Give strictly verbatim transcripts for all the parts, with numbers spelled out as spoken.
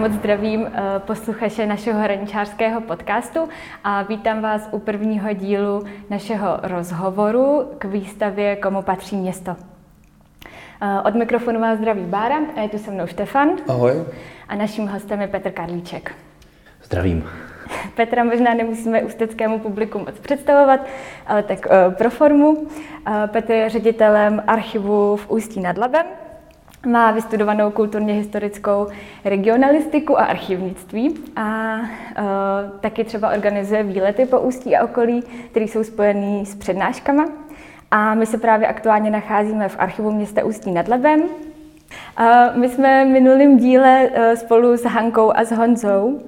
moc zdravím posluchače našeho hraničářského podcastu a vítám vás u prvního dílu našeho rozhovoru k výstavě Komu patří město. Od mikrofonu vás zdraví Bára a je tu se mnou Štefan. Ahoj. A naším hostem je Petr Karlíček. Zdravím. Petra možná nemusíme ústeckému publiku moc představovat, ale tak pro formu. Petr je ředitelem archivu v Ústí nad Labem. Má vystudovanou kulturně historickou regionalistiku a archivnictví a e, taky třeba organizuje výlety po Ústí a okolí, které jsou spojené s přednáškama. A my se právě aktuálně nacházíme v archivu města Ústí nad Labem. E, my jsme v minulém díle e, spolu s Hankou a s Honzou,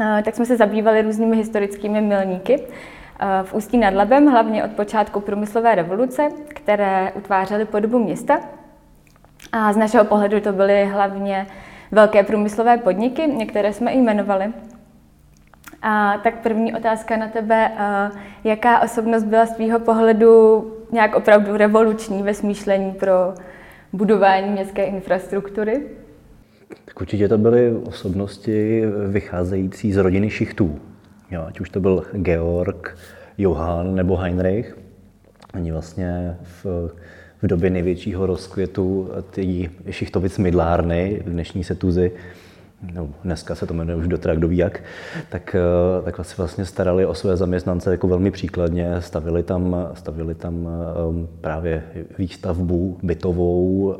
e, tak jsme se zabývali různými historickými milníky e, v Ústí nad Labem, hlavně od počátku průmyslové revoluce, které utvářely podobu města. A z našeho pohledu to byly hlavně velké průmyslové podniky, některé jsme i jmenovali. A tak první otázka na tebe, jaká osobnost byla z tvýho pohledu nějak opravdu revoluční ve smýšlení pro budování městské infrastruktury? Tak určitě to byly osobnosti vycházející z rodiny Schichtů. Jo, ať už to byl Georg, Johann nebo Heinrich. Oni vlastně v V době největšího rozkvětu ty Schichtovic mydlárny v dnešní Setuzi, no dneska se to jmenuje už dotra, kdo ví jak, tak, tak se vlastně starali o své zaměstnance jako velmi příkladně, stavili tam, stavili tam právě výstavbu bytovou,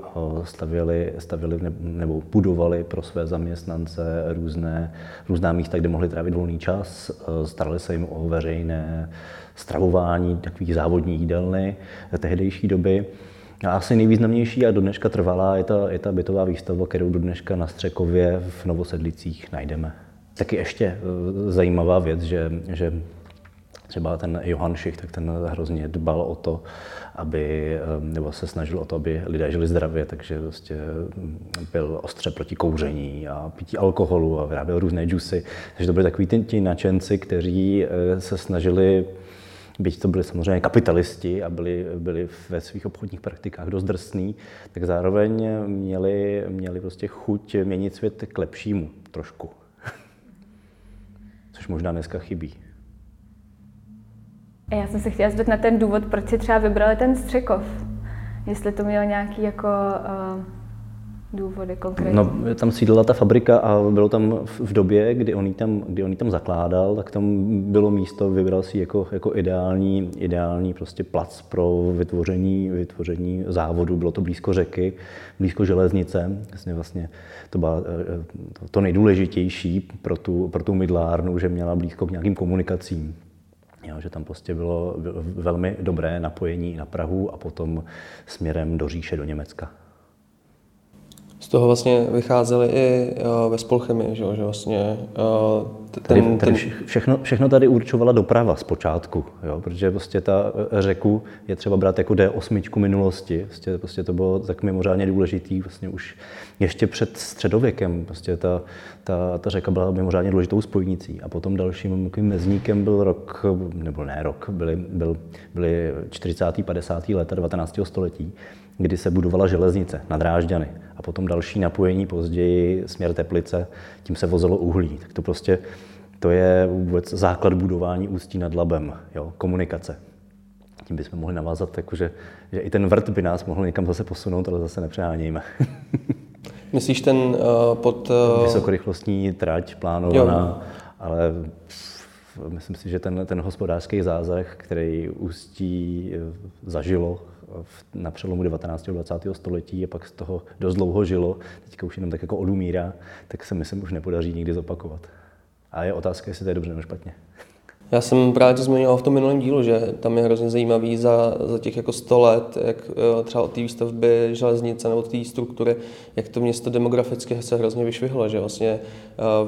stavili, stavili nebo budovali pro své zaměstnance různé, různá místa, kde mohli trávit volný čas, starali se jim o veřejné stravování, takových závodní jídelny tehdejší doby. A asi nejvýznamnější a do dneška trvalá je ta, je ta bytová výstavba, kterou do dneška na Střekově v Novosedlicích najdeme. Taky ještě zajímavá věc, že, že třeba ten Johann Schicht, tak ten hrozně dbal o to, aby, nebo se snažil o to, aby lidé žili zdravě, takže vlastně byl ostře proti kouření a pití alkoholu a vyráběl různé džusy. Takže to byli takový ty, ti nadšenci, kteří se snažili, byť to byli samozřejmě kapitalisti a byli, byli ve svých obchodních praktikách dost drsný, tak zároveň měli, měli prostě chuť měnit svět k lepšímu trošku. Což možná dneska chybí. Já jsem se chtěla zeptat na ten důvod, proč si třeba vybrali ten Střekov. Jestli to mělo nějaký jako uh, důvody konkrétní. No, tam sídlila ta fabrika a bylo tam v době, kdy on ji tam, kdy on ji tam zakládal, tak tam bylo místo, vybral si jako, jako ideální, ideální prostě plac pro vytvoření, vytvoření závodu. Bylo to blízko řeky, blízko železnice. Vlastně, vlastně to bylo to nejdůležitější pro tu, pro tu mydlárnu, že měla blízko k nějakým komunikacím. Jo, že tam prostě bylo velmi dobré napojení na Prahu a potom směrem do říše, do Německa. Z toho vlastně vycházeli i ve spolchemii, že vlastně ten, tady, tady všechno, všechno tady určovala doprava zpočátku, jo, protože prostě ta řeku je třeba brát jako dé osm minulosti, prostě, prostě to bylo tak mimořádně důležitý, vlastně už ještě před středověkem, prostě ta, ta, ta řeka byla mimořádně důležitou spojnicí a potom dalším mezníkem byl rok, nebo ne rok, byly, byl, byly čtyřicátá padesátá léta devatenáctého století, kdy se budovala železnice na Drážďany a potom další napojení později směr Teplice, tím se vozilo uhlí. Tak to prostě to je vůbec základ budování Ústí nad Labem, jo, komunikace. Tím bychom mohli navázat, jakože, že i ten vrt by nás mohl někam zase posunout, ale zase nepřehánějme. Myslíš ten uh, pod... Uh... vysokorychlostní trať plánovaná, ale myslím si, že ten, ten hospodářský zázrak, který Ústí zažilo na přelomu devatenáctého a dvacátého století a pak z toho dost dlouho žilo, teďka už jenom tak jako odumírá, tak se myslím už nepodaří nikdy zopakovat. A je otázka, jestli to je dobře nebo špatně. Já jsem právě to zmiňoval v tom minulém dílu, že tam je hrozně zajímavý za, za těch jako sto let, jak třeba od té výstavby železnice nebo od té struktury, jak to město demograficky se hrozně vyšvihlo, že vlastně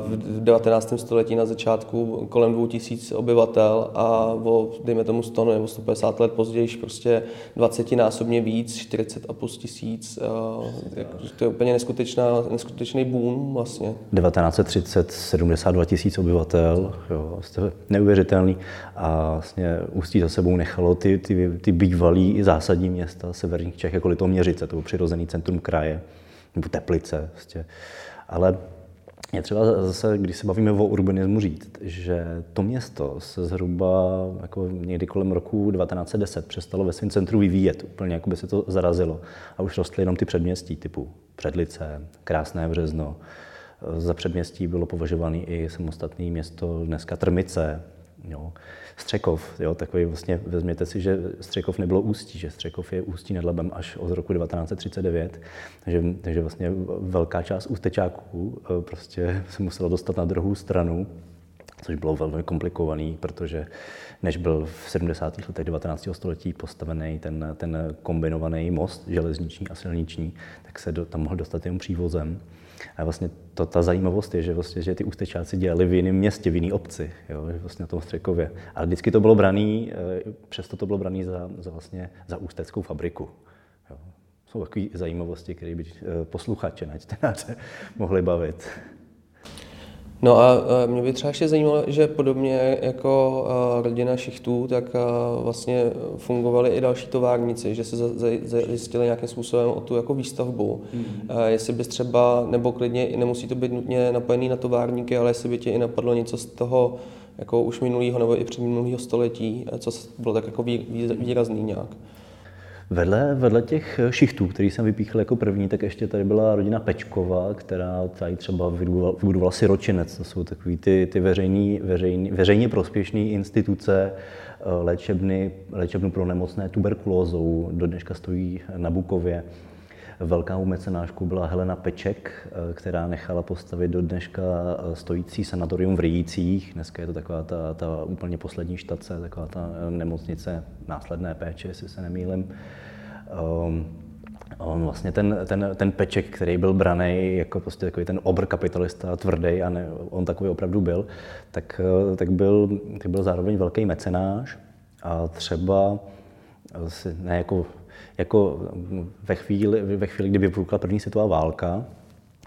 v devatenáctém století na začátku kolem dvou tisíc obyvatel a o, dejme tomu sto nebo sto padesát let později prostě dvacetinásobně víc, čtyřicet a půl tisíc, to je úplně neskutečná, neskutečný boom vlastně. devatenáct třicet, sedmdesát dva tisíc obyvatel, jo, neuvěřitelné. A vlastně Ústí za sebou nechalo ty, ty, ty bývalý zásadní města severních Čech, jako Litoměřice, to bylo přirozený centrum kraje, nebo Teplice. Vlastně. Ale Je třeba zase, když se bavíme o urbanismu, říct, že to město se zhruba jako někdy kolem roku devatenáct set deset přestalo ve svém centru vyvíjet. Úplně jako by se to zarazilo. A už rostly jenom ty předměstí typu Předlice, Krásné Březno. Za předměstí bylo považované i samostatné město dneska Trmice, jo. Střekov, jo, takový vlastně, vezměte si, že Střekov nebylo Ústí, že Střekov je Ústí nad Labem až od roku devatenáct set třicet devět, takže, takže vlastně velká část Ústečáků prostě se musela dostat na druhou stranu, což bylo velmi komplikovaný, protože než byl v sedmdesátých letech devatenáctého století postavený ten, ten kombinovaný most železniční a silniční, tak se do, tam mohl dostat jenom přívozem. A vlastně to, ta zajímavost je, že, vlastně, že ty Ústečáci dělali v jiném městě, v jiné obci, jo, vlastně na tom Střekově. Ale vždycky to bylo braný, přesto to bylo braný za, za, vlastně, za ústeckou fabriku. Jo. Jsou takové zajímavosti, které by posluchače na čtenáře mohli bavit. No a mě by třeba ještě zajímalo, že podobně jako rodina Schichtů, tak vlastně fungovaly i další továrníci, že se zajistili nějakým způsobem o tu jako výstavbu. Mm. Jestli bys třeba, nebo klidně, nemusí to být nutně napojený na továrníky, ale jestli by tě i napadlo něco z toho jako už minulého nebo i předminulého století, co bylo tak jako výrazný nějak. Vedle, vedle těch Schichtů, který jsem vypíchl jako první, tak ještě tady byla rodina Pečková, která tady třeba vybudovala, vybudovala siročinec. To jsou takový ty, ty veřejný, veřejný, veřejně prospěšné instituce, léčebny, léčebnu pro nemocné tuberkulózou, do dneška stojí na Bukově. Velkou mecenáškou byla Helena Peček, která nechala postavit do dneška stojící sanatorium v Rýjících. Dneska je to taková ta, ta úplně poslední štace, taková ta nemocnice následné péče, jestli se nemýlím. Um, on vlastně ten, ten, ten Peček, který byl braný jako prostě takový ten obrkapitalista, tvrdý, a ne, on takový opravdu byl, tak, tak, byl, tak byl zároveň velký mecenáš a třeba ne jako Jako ve chvíli, ve chvíli, kdy vypukla první světová válka,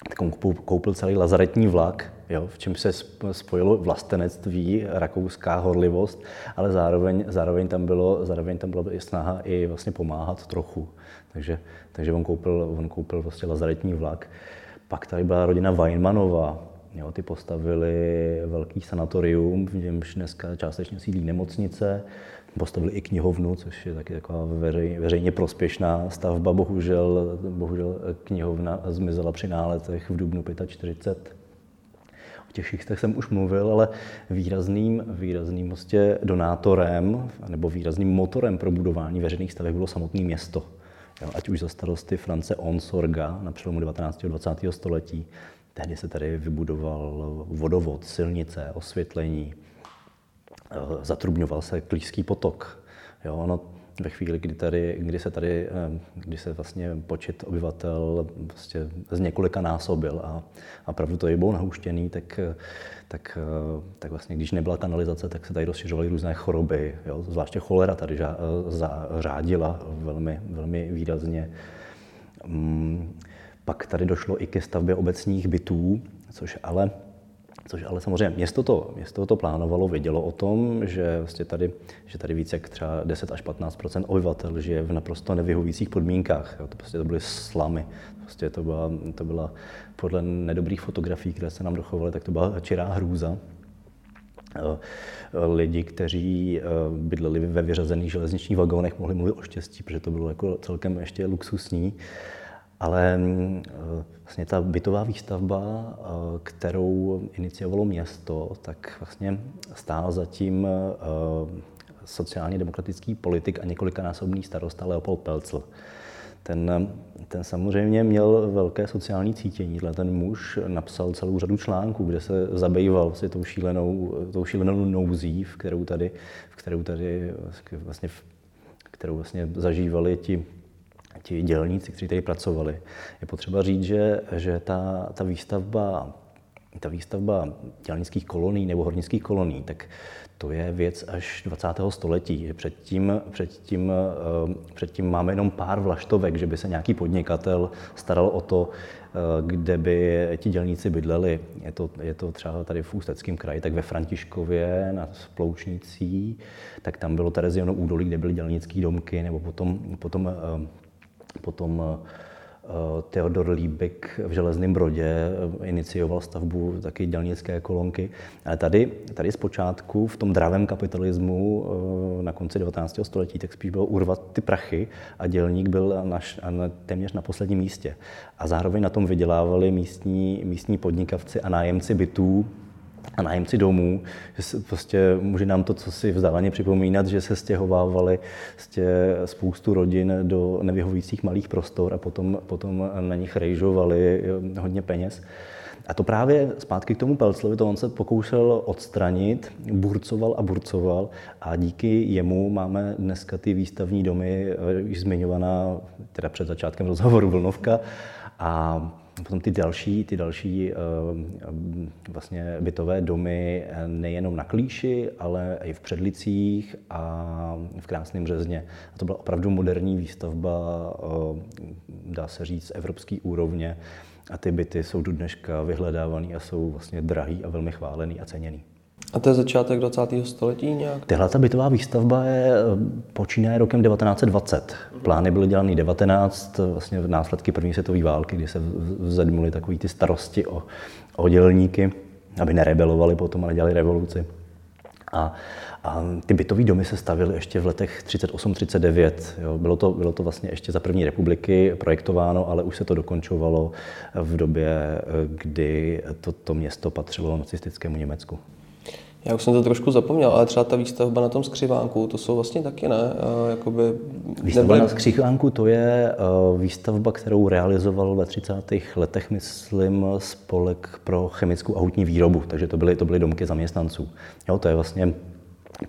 tak on koupil celý lazaretní vlak, jo, v čem se spojilo vlastenectví, rakouská horlivost, ale zároveň, zároveň tam bylo, zároveň tam byla i snaha i vlastně pomáhat trochu. Takže, takže on koupil, on koupil vlastně lazaretní vlak. Pak tady byla rodina Weinmanova. Jo, ty postavili velký sanatorium, v němž dneska částečně sídlí nemocnice. Postavili i knihovnu, což je taky taková veřej, veřejně prospěšná stavba. Bohužel, bohužel knihovna zmizela při náletech v dubnu čtyřicet pět. O těch Schichtech jsem už mluvil, ale výrazným, výrazným vlastně donátorem nebo výrazným motorem pro budování veřejných staveb bylo samotné město. Jo, ať už za starosty France Onsorge na přelomu devatenáctého a dvacátého století. Tehdy se tady vybudoval vodovod, silnice, osvětlení. Zatrubňoval se Klížský potok. Jo, no, ve chvíli, kdy, tady, kdy se tady, kdy se vlastně počet obyvatel vlastně z několika násobil a, a pravdu to je bylo nahuštěný, tak, tak, tak vlastně, když nebyla kanalizace, tak se tady rozšiřovaly různé choroby. Jo, zvláště cholera tady ža, za, řádila velmi, velmi výrazně. Pak tady došlo i ke stavbě obecních bytů, což ale Což ale samozřejmě město to, město to plánovalo, vědělo o tom, že, vlastně tady, že tady více jak třeba deset až patnáct procent obyvatel žije v naprosto nevyhovících podmínkách. Jo, to, prostě to byly slamy. Prostě to, byla, to byla podle nedobrých fotografií, které se nám dochovaly, tak to byla čirá hrůza. Lidi, kteří bydleli ve vyřazených železničních vagónech, mohli mluvit o štěstí, protože to bylo jako celkem ještě luxusní. Ale vlastně ta bytová výstavba, kterou iniciovalo město, tak vlastně stál zatím sociálně demokratický politik a několikanásobný starosta Leopold Pelcl. Ten, ten samozřejmě měl velké sociální cítění. Ten muž napsal celou řadu článků, kde se zabýval si tou šílenou, tou šílenou nouzí, v kterou tady, v kterou tady vlastně, kterou vlastně zažívali ti ti dělníci, kteří tady pracovali. Je potřeba říct, že, že ta, ta, výstavba, ta výstavba dělnických kolonií nebo hornických kolonií, tak to je věc až dvacátého století. Předtím, předtím, předtím máme jenom pár vlaštovek, že by se nějaký podnikatel staral o to, kde by ti dělníci bydleli. Je to, je to třeba tady v Ústeckém kraji, tak ve Františkově, na Ploučnicí, tak tam bylo Tereziono údolí, kde byly dělnické domky, nebo potom, potom Potom Teodor Líbek v Železném Brodě inicioval stavbu taky dělnické kolonky. Ale tady, tady zpočátku v tom dravém kapitalismu na konci devatenáctého století tak spíš bylo urvat ty prachy a dělník byl naš, téměř na posledním místě. A zároveň na tom vydělávali místní, místní podnikavci a nájemci bytů a nájemci domů, že prostě může nám to, co si vzdáleně připomínat, že se stěhovávali spoustu rodin do nevyhovujících malých prostor a potom, potom na nich rejžovali hodně peněz. A to právě zpátky k tomu Pelclovi, to on se pokoušel odstranit, burcoval a burcoval a díky jemu máme dneska ty výstavní domy, již zmiňovaná teda před začátkem rozhovoru Vlnovka a potom ty další, ty další vlastně bytové domy nejenom na Klíši, ale i v Předlicích a v Krásném Březně. A to byla opravdu moderní výstavba, dá se říct, z evropské úrovně. A ty byty jsou do dneška vyhledávaný a jsou vlastně drahý a velmi chválený a ceněný. A to je začátek dvacátého století nějak? Tahle ta bytová výstavba je, počínaje rokem devatenáct dvacet. Plány byly dělané devatenáct, vlastně v následky první světové války, kdy se vzedmuly takové ty starosti o, o dělníky, aby nerebelovali potom, ale dělali revoluci. A, a ty bytové domy se stavěly ještě v letech třicet osm třicet devět. Jo. Bylo to, bylo to vlastně ještě za první republiky projektováno, ale už se to dokončovalo v době, kdy to, to město patřilo nacistickému Německu. Já už jsem to trošku zapomněl, ale třeba ta výstavba na tom Skřivánku, to jsou vlastně taky, ne? Jakoby výstavba nebyly... na Skřivánku, to je výstavba, kterou realizoval ve třicátých letech, myslím, spolek pro chemickou a hutní výrobu, takže to byly, to byly domky zaměstnanců. Jo, to je vlastně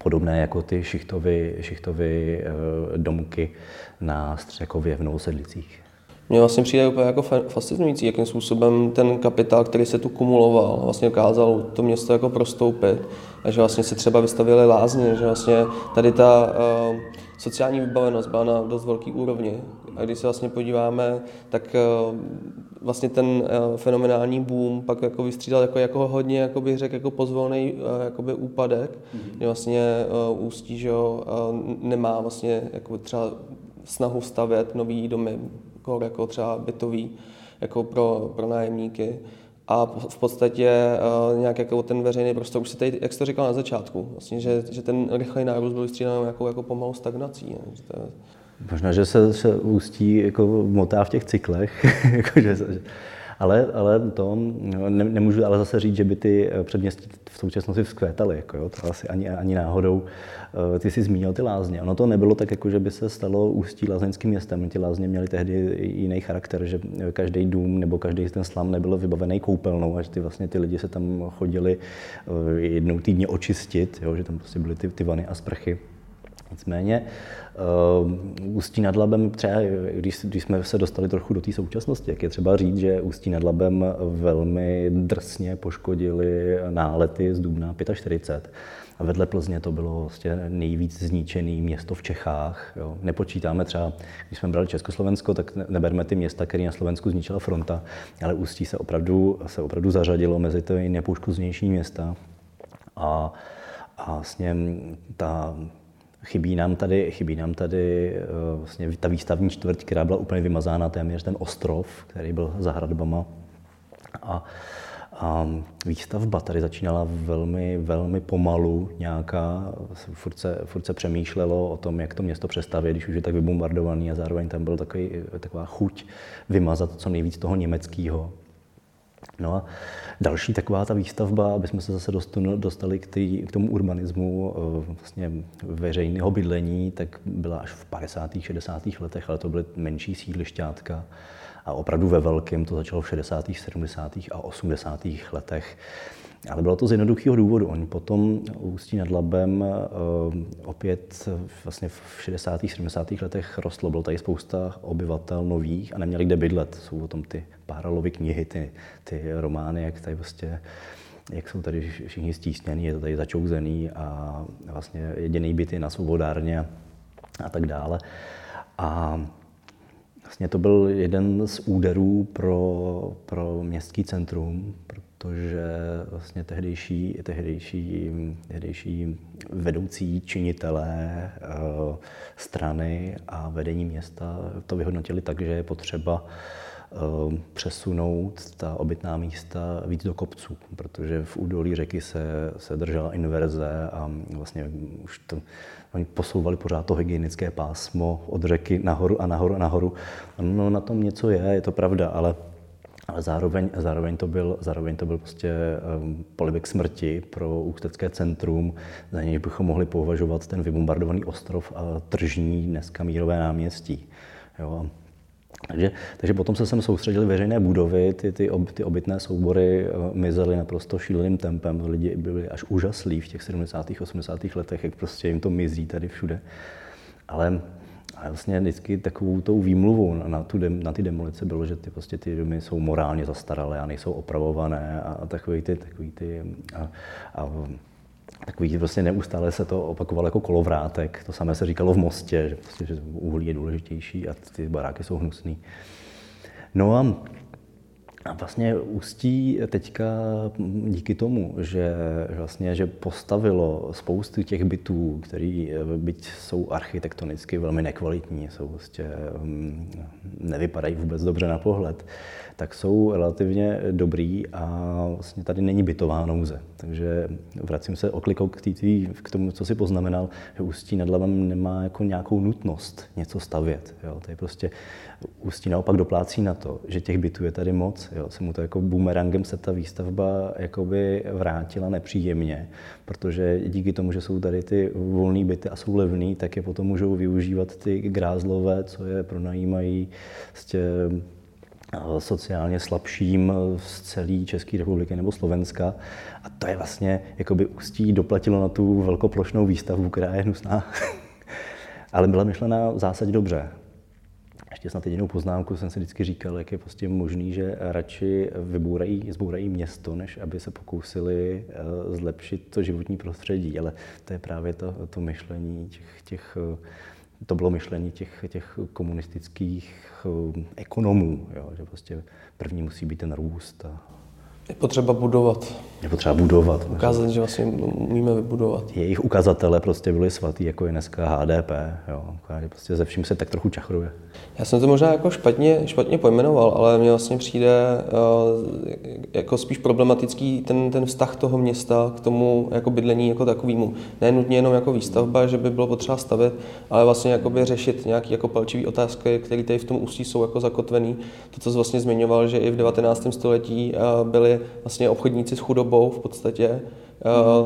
podobné jako ty Schichtovy, Schichtovy domky na Střekově v Novosedlicích. Mně vlastně přijde úplně jako fascinující, jakým způsobem ten kapitál, který se tu kumuloval, vlastně dokázal to město jako prostoupit. A že vlastně se třeba vystavily lázně, že vlastně tady ta uh, sociální vybavenost byla na dost velký úrovni. A když se vlastně podíváme, tak uh, vlastně ten uh, fenomenální boom pak jako vystřídal jako, jako hodně, jako bych řekl, jako pozvolný uh, jakoby úpadek. Mm-hmm. Že vlastně uh, Ústí, že uh, nemá vlastně jako třeba snahu stavět nový domy, jako třeba bytový, jako pro, pro nájemníky. A v podstatě uh, nějak jako ten veřejný prostor, už se tady, jak jsi to říkal na začátku, vlastně, že, že ten rychlý nárůst byl vystřídán jako, jako pomalou stagnací. Je... Možná, že se, se Ústí jako motá v těch cyklech. Ale, ale to ne, nemůžu ale zase říct, že by ty předměstí v současnosti vzkvétaly, jako jo, to asi ani, ani náhodou. Ty jsi zmínil ty lázně. Ono to nebylo tak, jako že by se stalo Ústí lázeňským městem. Ty lázně měly tehdy jiný charakter, že každý dům nebo každý ten slam nebyl vybavený koupelnou, až ty vlastně ty lidi se tam chodili jednou týdně očistit, jo, že tam prostě byly ty, ty vany a sprchy. Nicméně uh, Ústí nad Labem, třeba když, když jsme se dostali trochu do té současnosti, jak je třeba říct, že Ústí nad Labem velmi drsně poškodili nálety z dubna čtyřicet pět. A vedle Plzně to bylo vlastně nejvíc zničené město v Čechách. Jo. Nepočítáme třeba, když jsme brali Československo, tak neberme ty města, které na Slovensku zničila fronta, ale Ústí se opravdu, se opravdu zařadilo mezi ty nejpoškozenější města. A, a vlastně ta... Chybí nám tady, chybí nám tady vlastně ta výstavní čtvrť, která byla úplně vymazána, téměř ten ostrov, který byl za hradbama. A, a výstavba tady začínala velmi, velmi pomalu nějaká. Furt se, furt se přemýšlelo o tom, jak to město přestavět, když už je tak vybombardovaný a zároveň tam byla takový, taková chuť vymazat co nejvíc toho německého. No a další taková ta výstavba, aby jsme se zase dostali k, tý, k tomu urbanismu vlastně veřejného bydlení, tak byla až v padesátých šedesátých letech, ale to byly menší sídlišťátka. A opravdu ve velkém to začalo v šedesátých, sedmdesátých a osmdesátých letech. Ale bylo to z jednoduchého důvodu. Oni potom Ústí nad Labem opět vlastně v šedesátých, sedmdesátých letech rostlo. Bylo tady spousta obyvatel nových a neměli kde bydlet. Jsou o tom ty Páralovy knihy, ty, ty romány, jak tady vlastně, jak jsou tady všichni stísnění, je to tady začouzený a vlastně jediný byt je na Svobodárně a tak dále. A vlastně to byl jeden z úderů pro, pro městský centrum, to, že vlastně tehdejší, tehdejší, tehdejší vedoucí činitelé strany a vedení města to vyhodnotili tak, že je potřeba přesunout ta obytná místa víc do kopců, protože v údolí řeky se, se držela inverze a vlastně už to, oni posouvali pořád to hygienické pásmo od řeky nahoru a nahoru a nahoru. No, na tom něco je, je to pravda, ale Ale zároveň, zároveň to byl, zároveň to byl prostě um, polibek smrti pro ústecké centrum, za něj bychom mohli považovat ten vybombardovaný ostrov a tržní, dneska Mírové náměstí. Jo. Takže, takže potom se sem soustředili veřejné budovy, ty, ty, ob, ty obytné soubory uh, mizely naprosto šíleným tempem. Lidi byli až úžaslí v těch sedmdesátých, osmdesátých letech, jak prostě jim to mizí tady všude. Ale A vlastně vždycky takovou tou výmluvou na, tu de, na ty demolice bylo, že ty, prostě ty domy jsou morálně zastaralé a nejsou opravované a, a takový ty, takový ty, a, a, takový prostě neustále se to opakovalo jako kolovrátek. To samé se říkalo v Mostě, že, prostě, že uhlí je důležitější a ty baráky jsou hnusný. No a, a vlastně Ústí teďka díky tomu, že, vlastně, že postavilo spoustu těch bytů, které byť jsou architektonicky velmi nekvalitní, jsou vlastně, nevypadají vůbec dobře na pohled, tak jsou relativně dobrý a vlastně tady není bytová nouze. Takže vracím se oklikou k, k tomu, co si poznamenal, že Ústí nad Labem nemá jako nějakou nutnost něco stavět. Jo? To je prostě Ústí naopak doplácí na to, že těch bytů je tady moc. Jo? Se mu to jako boomerangem se ta výstavba jakoby vrátila nepříjemně, protože díky tomu, že jsou tady ty volné byty a jsou levný, tak je potom můžou využívat ty grázlové, co je pronajímají vlastně sociálně slabším z celé České republiky nebo Slovenska. A to je vlastně, jakoby Ústí doplatilo na tu velkoplošnou výstavbu, která je hnusná, ale byla myšlená v zásadě dobře. Ještě snad jedinou poznámku jsem si vždycky říkal, jak je prostě možný, že radši vybourají, zbourají město, než aby se pokusili zlepšit to životní prostředí, ale to je právě to, to myšlení těch, těch To bylo myšlení těch, těch komunistických ekonomů, jo, že prostě první musí být ten růst. A... Je potřeba budovat. Je potřeba budovat. Ukázat, že vlastně umíme vybudovat. Jejich ukazatele prostě byly svatý, jako je dneska H D P, jo, prostě ze vším se tak trochu čachruje. Já jsem to možná jako špatně, špatně pojmenoval, ale mně vlastně přijde jako spíš problematický ten, ten vztah toho města k tomu jako bydlení jako takovému. Ne nutně jenom jako výstavba, že by bylo potřeba stavět, ale vlastně jakoby řešit nějaké jako palčivé otázky, které tady v tom Ústí jsou jako zakotvené. To, co jsi vlastně zmiňoval, že i v devatenáctém století byli vlastně obchodníci s chudobou v podstatě.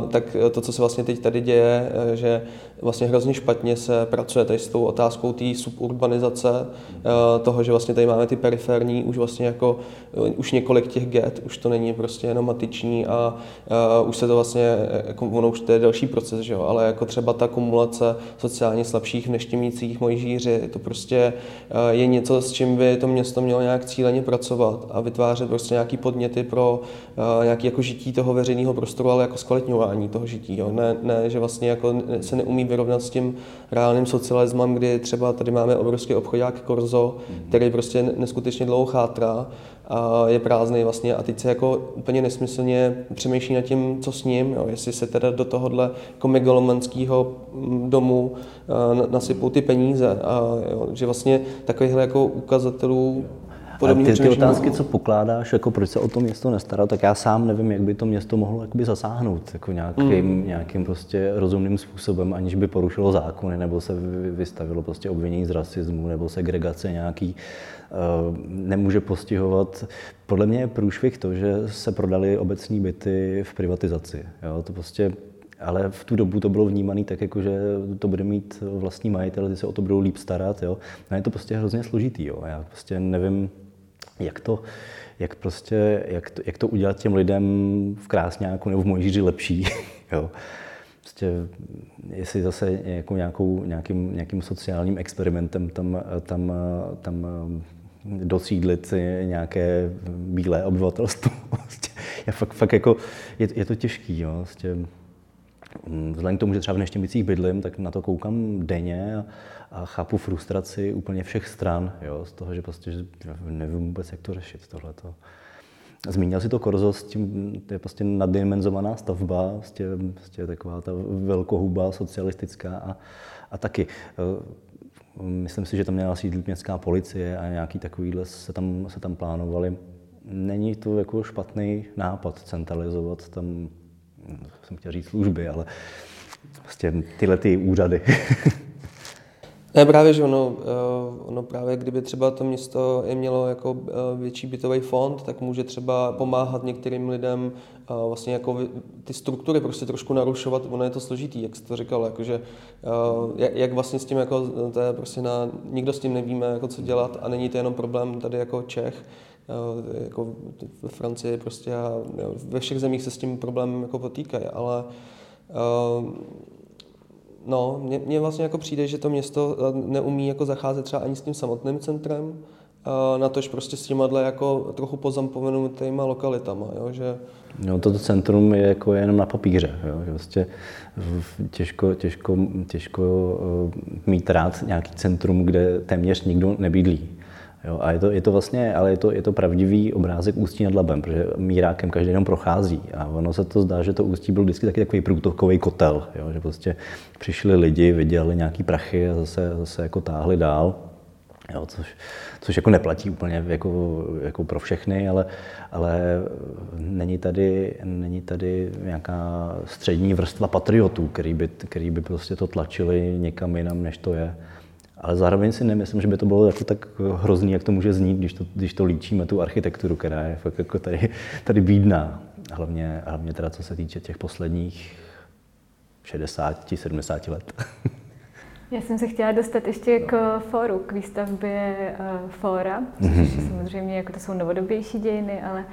Mm. Tak to, co se vlastně teď tady děje, že vlastně hrozně špatně se pracuje tady s tou otázkou té suburbanizace, toho, že vlastně tady máme ty periferní, už vlastně jako už několik těch get, už to není prostě jenom matiční a, a už se to vlastně, jako, ono už to je další proces, že jo, ale jako třeba ta kumulace sociálně slabších v Neštěmících, Mojžíři, to prostě je něco, s čím by to město mělo nějak cíleně pracovat a vytvářet prostě nějaký podněty pro nějaké jako žití toho veřejného prostoru, ale jako zkvalitňování toho žití, jo. Ne, ne, že vlastně jako se neumí vyrovnat s tím reálným socialismem, kdy třeba tady máme obrovský obchodák Korzo, mm-hmm. který prostě neskutečně dlouho chátrá a je prázdný vlastně a teď se jako úplně nesmyslně přemýšlí nad tím, co s ním, jo. Jestli se teda do tohohle jako megalomanského domu nasypou ty peníze a jo, že vlastně takovýchhle jako ukazatelů. A ty, ty otázky, co pokládáš, jako proč se o to město nestará, tak já sám nevím, jak by to město mohlo jakoby zasáhnout jako nějakým, mm. nějakým prostě rozumným způsobem, aniž by porušilo zákony, nebo se vystavilo prostě obvinění z rasismu, nebo segregace nějaký. Uh, nemůže postihovat. Podle mě je průšvih to, že se prodaly obecní byty v privatizaci. Jo? To prostě, ale v tu dobu to bylo vnímané tak, jako, že to bude mít vlastní majitel, ty se o to budou líp starat. Jo? No je to prostě hrozně složitý. Jo? Já prostě nevím, Jak to, jak, prostě, jak, to, jak to udělat těm lidem v Krásňáku nebo v Mojžíři lepší, jo. Prostě, jestli zase jako nějakou, nějakým, nějakým sociálním experimentem tam, tam, tam docídlit nějaké bílé obyvatelstvo. je, fakt, fakt jako, je, je to těžký, jo. Prostě, vzhledem k tomu, že třeba v Neštěmicích bydlím, tak na to koukám denně a, a chápu frustraci úplně všech stran, jo, z toho, že prostě že nevím vůbec, jak to řešit tohleto. Zmínil si to korzo, s tím, to je prostě naddimenzovaná stavba, prostě, prostě taková ta velkohuba socialistická a, a taky. Myslím si, že tam měla sídlit městská policie a nějaký takovýhle se tam, se tam plánovali. Není to jako špatný nápad centralizovat tam, jsem chtěl říct služby, ale prostě tyhle ty úřady. Ne, právě, že ono, ono právě, kdyby třeba to město je mělo jako větší bytový fond, tak může třeba pomáhat některým lidem vlastně jako ty struktury prostě trošku narušovat, ono je to složitý, jak jsi to říkal, jakože jak vlastně s tím jako, to je prostě na, nikdo s tím nevíme, jako co dělat a není to jenom problém tady jako Čech, jako ve Francii prostě a ve všech zemích se s tím problémem jako potýkají, ale no, mně, mně vlastně jako přijde, že to město neumí jako zacházet třeba ani s tím samotným centrem, natož prostě s těma jako trochu pozampomenutýma lokalitama, jo, že... No, toto centrum je jako jenom na papíře, jo, že vlastně těžko, těžko, těžko mít rád nějaký centrum, kde téměř nikdo nebydlí. Jo, a je to, je to vlastně, ale je to, je to pravdivý obrázek Ústí nad Labem, protože mírákem každý jenom prochází a ono se to zdá, že to Ústí byl vždycky taky takový průtokový kotel, jo, že prostě přišli lidi, vydělali nějaký prachy a zase, zase jako táhli dál, jo, což, což jako neplatí úplně jako, jako pro všechny, ale, ale není, tady, není tady nějaká střední vrstva patriotů, který by, který by prostě to tlačili někam jinam, než to je. Ale zároveň si nemyslím, že by to bylo jako tak hrozný, jak to může znít, když to, když to líčíme tu architekturu, která je fakt jako tady, tady bídná. Hlavně, hlavně teda co se týče těch posledních šedesáti, sedmdesáti let. Já jsem se chtěla dostat ještě k fóru, k výstavbě uh, fóra, mm-hmm. Samozřejmě jako to jsou novodobější dějiny, ale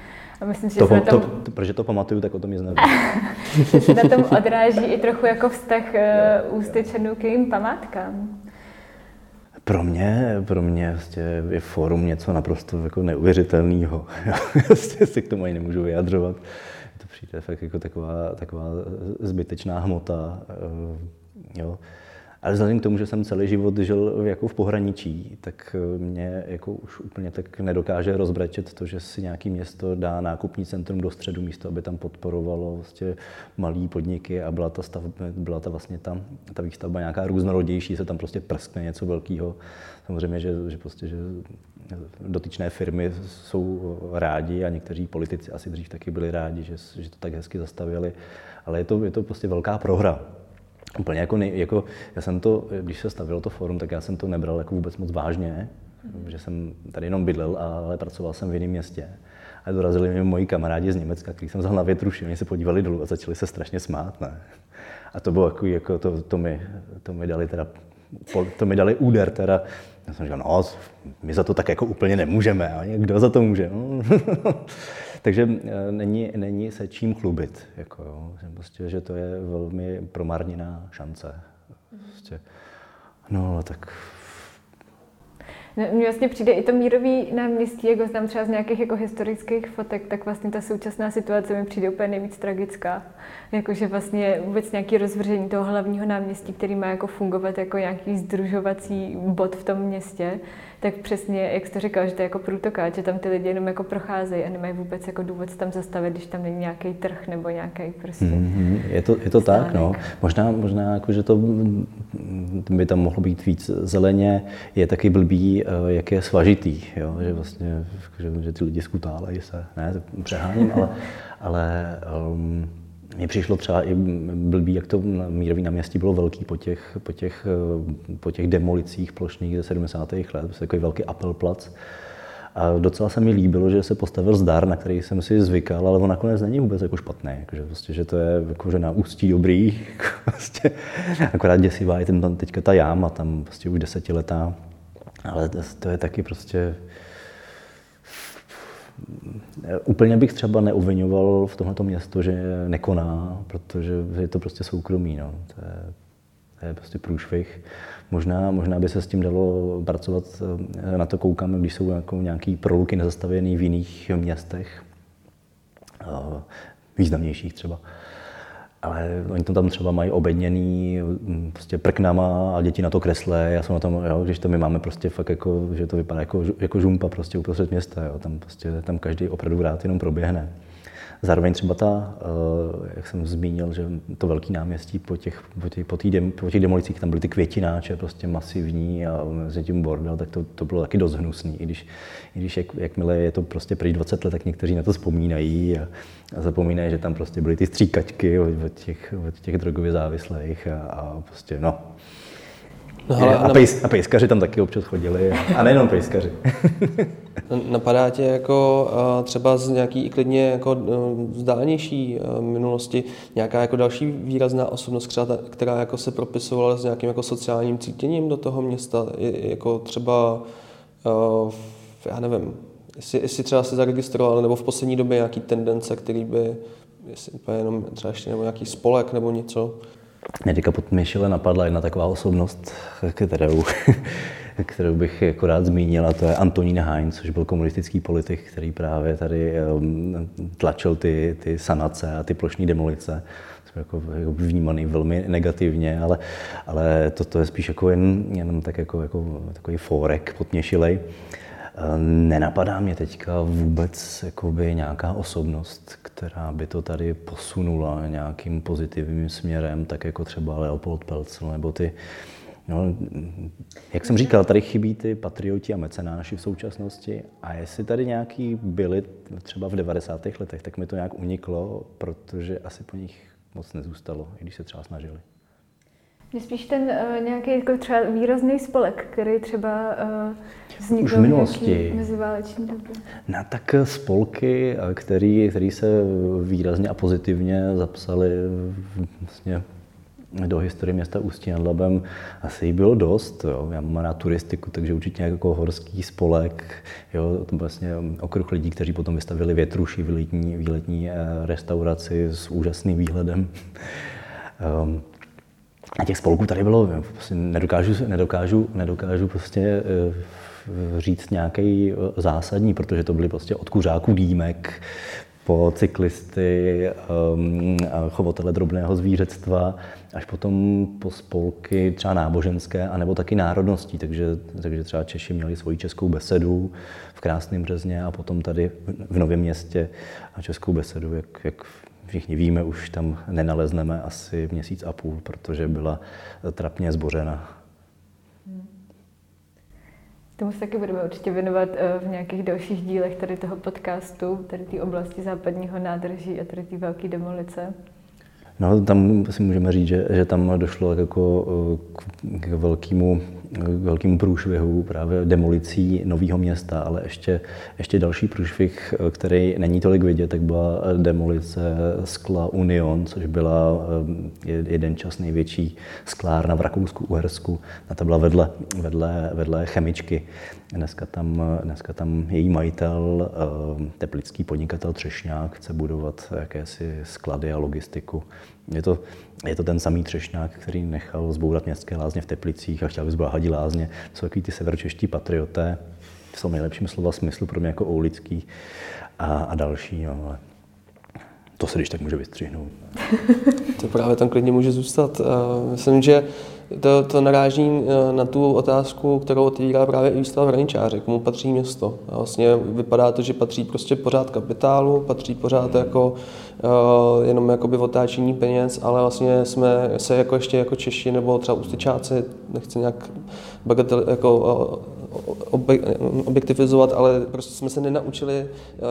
myslím, že to, se tom, to, protože to pamatuju, tak o tom nic nevím. Že se na tom odráží i trochu jako vztah uh, Ústečanů k jejím památkám. Pro mě, pro mě vlastně je fórum něco naprosto jako neuvěřitelného. Vlastně se k tomu ani nemůžu vyjadřovat. To přijde fakt jako taková, taková zbytečná hmota. Jo. Ale vzhledem k tomu, že jsem celý život žil jako v pohraničí, tak mě jako už úplně tak nedokáže rozbrečet to, že si nějaké město dá nákupní centrum do středu místo, aby tam podporovalo vlastně malé podniky a byla ta, stav, byla ta, vlastně ta, ta výstavba nějaká různorodější, se tam prostě prskne něco velkého. Samozřejmě, že, že, prostě, že dotyčné firmy jsou rádi a někteří politici asi dřív taky byli rádi, že, že to tak hezky zastavili, ale je to, je to prostě velká prohra. Úplně jako, nej, jako, já jsem to, když se stavilo to fórum, tak já jsem to nebral jako vůbec moc vážně, že jsem tady jenom bydlel, ale pracoval jsem v jiném městě. A dorazili mi moji kamarádi z Německa, který jsem vzal na větruši, oni se podívali dolů a začali se strašně smát, ne? A to bylo jako, jako to, to, mi, to mi dali teda, to mi dali úder teda. Já jsem říkal, no, my za to tak jako úplně nemůžeme, a kdo za to může? No. Takže není, není se čím chlubit, jako jo. Prostě, že to je velmi promarněná šance. Prostě, no, tak... No, mně vlastně přijde i to mírový náměstí, jako znám třeba z nějakých jako historických fotek, tak vlastně ta současná situace mi přijde úplně nejvíc tragická. Jakože vlastně vůbec nějaké rozvržení toho hlavního náměstí, který má jako fungovat jako nějaký sdružovací bod v tom městě, tak přesně, jak jsi to říkal, že to je jako průtokáč, že tam ty lidi jenom jako procházejí a nemají vůbec jako důvod tam zastavit, když tam není nějaký trh nebo nějaký prostě mm-hmm. Je to, je to tak, no. Možná, možná jako, že to by tam mohlo být víc zeleně, je taky blbý, jak je svažitý, jo? Že vlastně, že, že ty lidi skutálejí se, ne, to přeháním, ale, ale um, mně přišlo třeba i blbý, jak to mírový náměstí bylo velký po těch, po těch, po těch demolicích plošných ze sedmdesátých let, takový velký Appelplatz. A docela se mi líbilo, že se postavil zdar, na který jsem si zvykal, ale on nakonec není vůbec jako špatný, jakože prostě, že to je jako, že na Ústí dobrý, prostě, akorát děsivá je tam teďka ta jáma, tam prostě už desetiletá, ale to je taky prostě... Úplně bych třeba neoviňoval v tomto městu, že nekoná, protože je to prostě soukromí, no. To je, to je prostě průšvih. Možná, možná by se s tím dalo pracovat, na to koukám, když jsou jako nějaké proluky nezastavěné v jiných městech, významnějších třeba. ale oni to tam třeba mají obedněný prostě prknama a děti na to kreslé. Já jsem na tom, jo, když to my máme prostě fakt jako, že to vypadá jako, jako žumpa prostě uprostřed města, jo. Tam prostě, tam každý opravdu rád jenom proběhne. Zároveň třeba ta, jak jsem zmínil, že to velký náměstí po těch, po těch, po těch, dem, po těch demolicích, tam byly ty květináče prostě masivní a mezi tím bordel, tak to, to bylo taky dost hnusný. I když, i když jak, jakmile je to prostě prý dvacet let, tak někteří na to vzpomínají a, a zapomínají, že tam prostě byly ty stříkačky od, od, těch, od těch drogově závislých a, a prostě no. No, a, pejs, a pejskaři tam taky občas chodili, a nejenom pejskaři. Napadá tě jako třeba z nějaký i klidně jako zdálnější minulosti nějaká jako další výrazná osobnost, která jako se propisovala s nějakým jako sociálním cítěním do toho města, jako třeba, já nevím, jestli, jestli třeba se zaregistroval, nebo v poslední době nějaký tendence, který by, jestli jenom třeba ještě nebo nějaký spolek nebo něco. Mě teďka pod Myšile napadla jedna taková osobnost, kterou, kterou bych jako rád zmínil, a to je Antonín Heinz, což byl komunistický politik, který právě tady tlačil ty, ty sanace a ty plošní demolice. Jsme jako vnímaný velmi negativně, ale, ale to, to je spíš jako jen, jenom tak jako, jako takový fórek pod Myšilej. Nenapadá mě teďka vůbec jakoby nějaká osobnost, která by to tady posunula nějakým pozitivním směrem, tak jako třeba Leopold Pelcl nebo ty, no, jak jsem říkal, tady chybí ty patrioti a mecenáši v současnosti, a jestli tady nějaký byli třeba v devadesátých letech, tak mi to nějak uniklo, protože asi po nich moc nezůstalo, i když se třeba snažili. Mě spíš ten uh, nějaký jako třeba výrazný spolek, který třeba uh, vznikl už v minulosti meziváleční době. Na tak spolky, který, který se výrazně a pozitivně zapsali vlastně do historie města Ústí nad Labem, asi jí bylo dost. Jo. Já mám rád turistiku, takže určitě jako horský spolek. Jo. To vlastně okruh lidí, kteří potom vystavili větruši, výletní, výletní restauraci s úžasným výhledem. um, A těch spolků tady bylo, nedokážu, nedokážu, nedokážu prostě říct nějaký zásadní, protože to byly prostě od kuřáků dýmek po cyklisty, chovatele drobného zvířectva, až potom po spolky třeba náboženské, anebo taky národností. Takže, takže třeba Češi měli svoji Českou besedu v Krásném Březně a potom tady v Novém Městě a Českou besedu, jak, jak všichni víme, už tam nenalezneme asi měsíc a půl, protože byla trapně zbořena. Tomu se taky budeme určitě věnovat v nějakých dalších dílech tady toho podcastu, tady té oblasti Západního nádrží a tady té velké demolice. No, tam si můžeme říct, že, že tam došlo jako k, k velkému velkému průšvihu právě demolicí Nového Města, ale ještě, ještě další průšvih, který není tolik vidět, tak byla demolice skla Union, což byla jeden čas největší sklárna v Rakousku-Uhersku. A ta byla vedle, vedle, vedle chemičky. Dneska tam, dneska tam její majitel, teplický podnikatel Třešňák, chce budovat jakési sklady a logistiku. Je to, je to ten samý Třešňák, který nechal zbourat městské lázně v Teplicích a chtěl vyzbohadit lázně. Jsou takový ty severočeští patrioté, jsou v nejlepším slova smyslu pro mě jako Oulický a, a další. No, ale to se když tak může vystřihnout. To právě tam klidně může zůstat. Myslím, že to, to naráží na tu otázku, kterou otevírá právě i výstava v Hraničáři, komu patří město. A vlastně vypadá to, že patří prostě pořád kapitálu, patří pořád jako uh, jenom jakoby otáčení peněz, ale vlastně jsme se jako ještě jako Češi nebo třeba Ústečáci, nechci nějak bagatel, jako obje, objektivizovat, ale prostě jsme se nenaučili,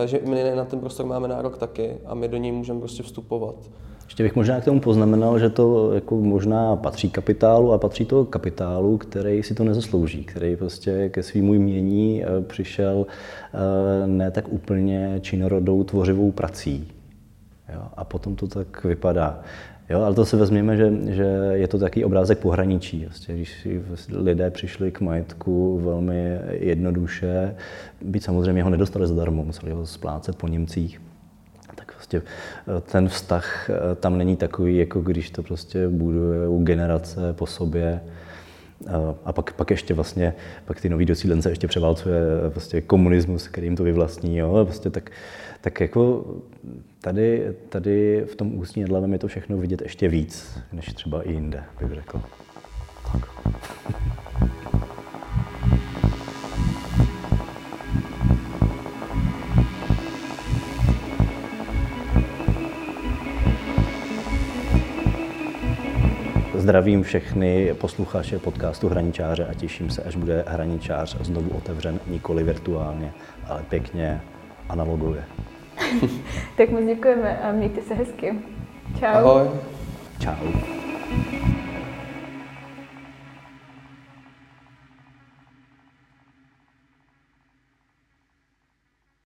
že my na ten prostor máme nárok taky a my do něj můžeme prostě vstupovat. Ještě bych možná k tomu poznamenal, že to jako možná patří kapitálu a patří to kapitálu, který si to nezaslouží, který prostě ke svýmu jmění přišel ne tak úplně činorodou tvořivou prací. Jo? A potom to tak vypadá. Jo? Ale to si vezměme, že, že je to takový obrázek pohraničí. Vlastně, když lidé přišli k majetku velmi jednoduše, byť samozřejmě ho nedostali zadarmo, museli ho splácet po Němcích. Prostě ten vztah tam není takový, jako když to prostě buduje u generace po sobě. A pak, pak ještě vlastně, pak ty nový docílence ještě převálcuje vlastně komunismus, který jim to vyvlastní, jo, vlastně tak, tak jako tady, tady v tom Ústí nad Labem je to všechno vidět ještě víc, než třeba i jinde, bych řekl. Tak. Zdravím všechny posluchače podcastu Hraničáře a těším se, až bude Hraničář znovu otevřen nikoli virtuálně, ale pěkně analogově. Tak moc děkujeme a mějte se hezky. Čau. Ahoj. Čau.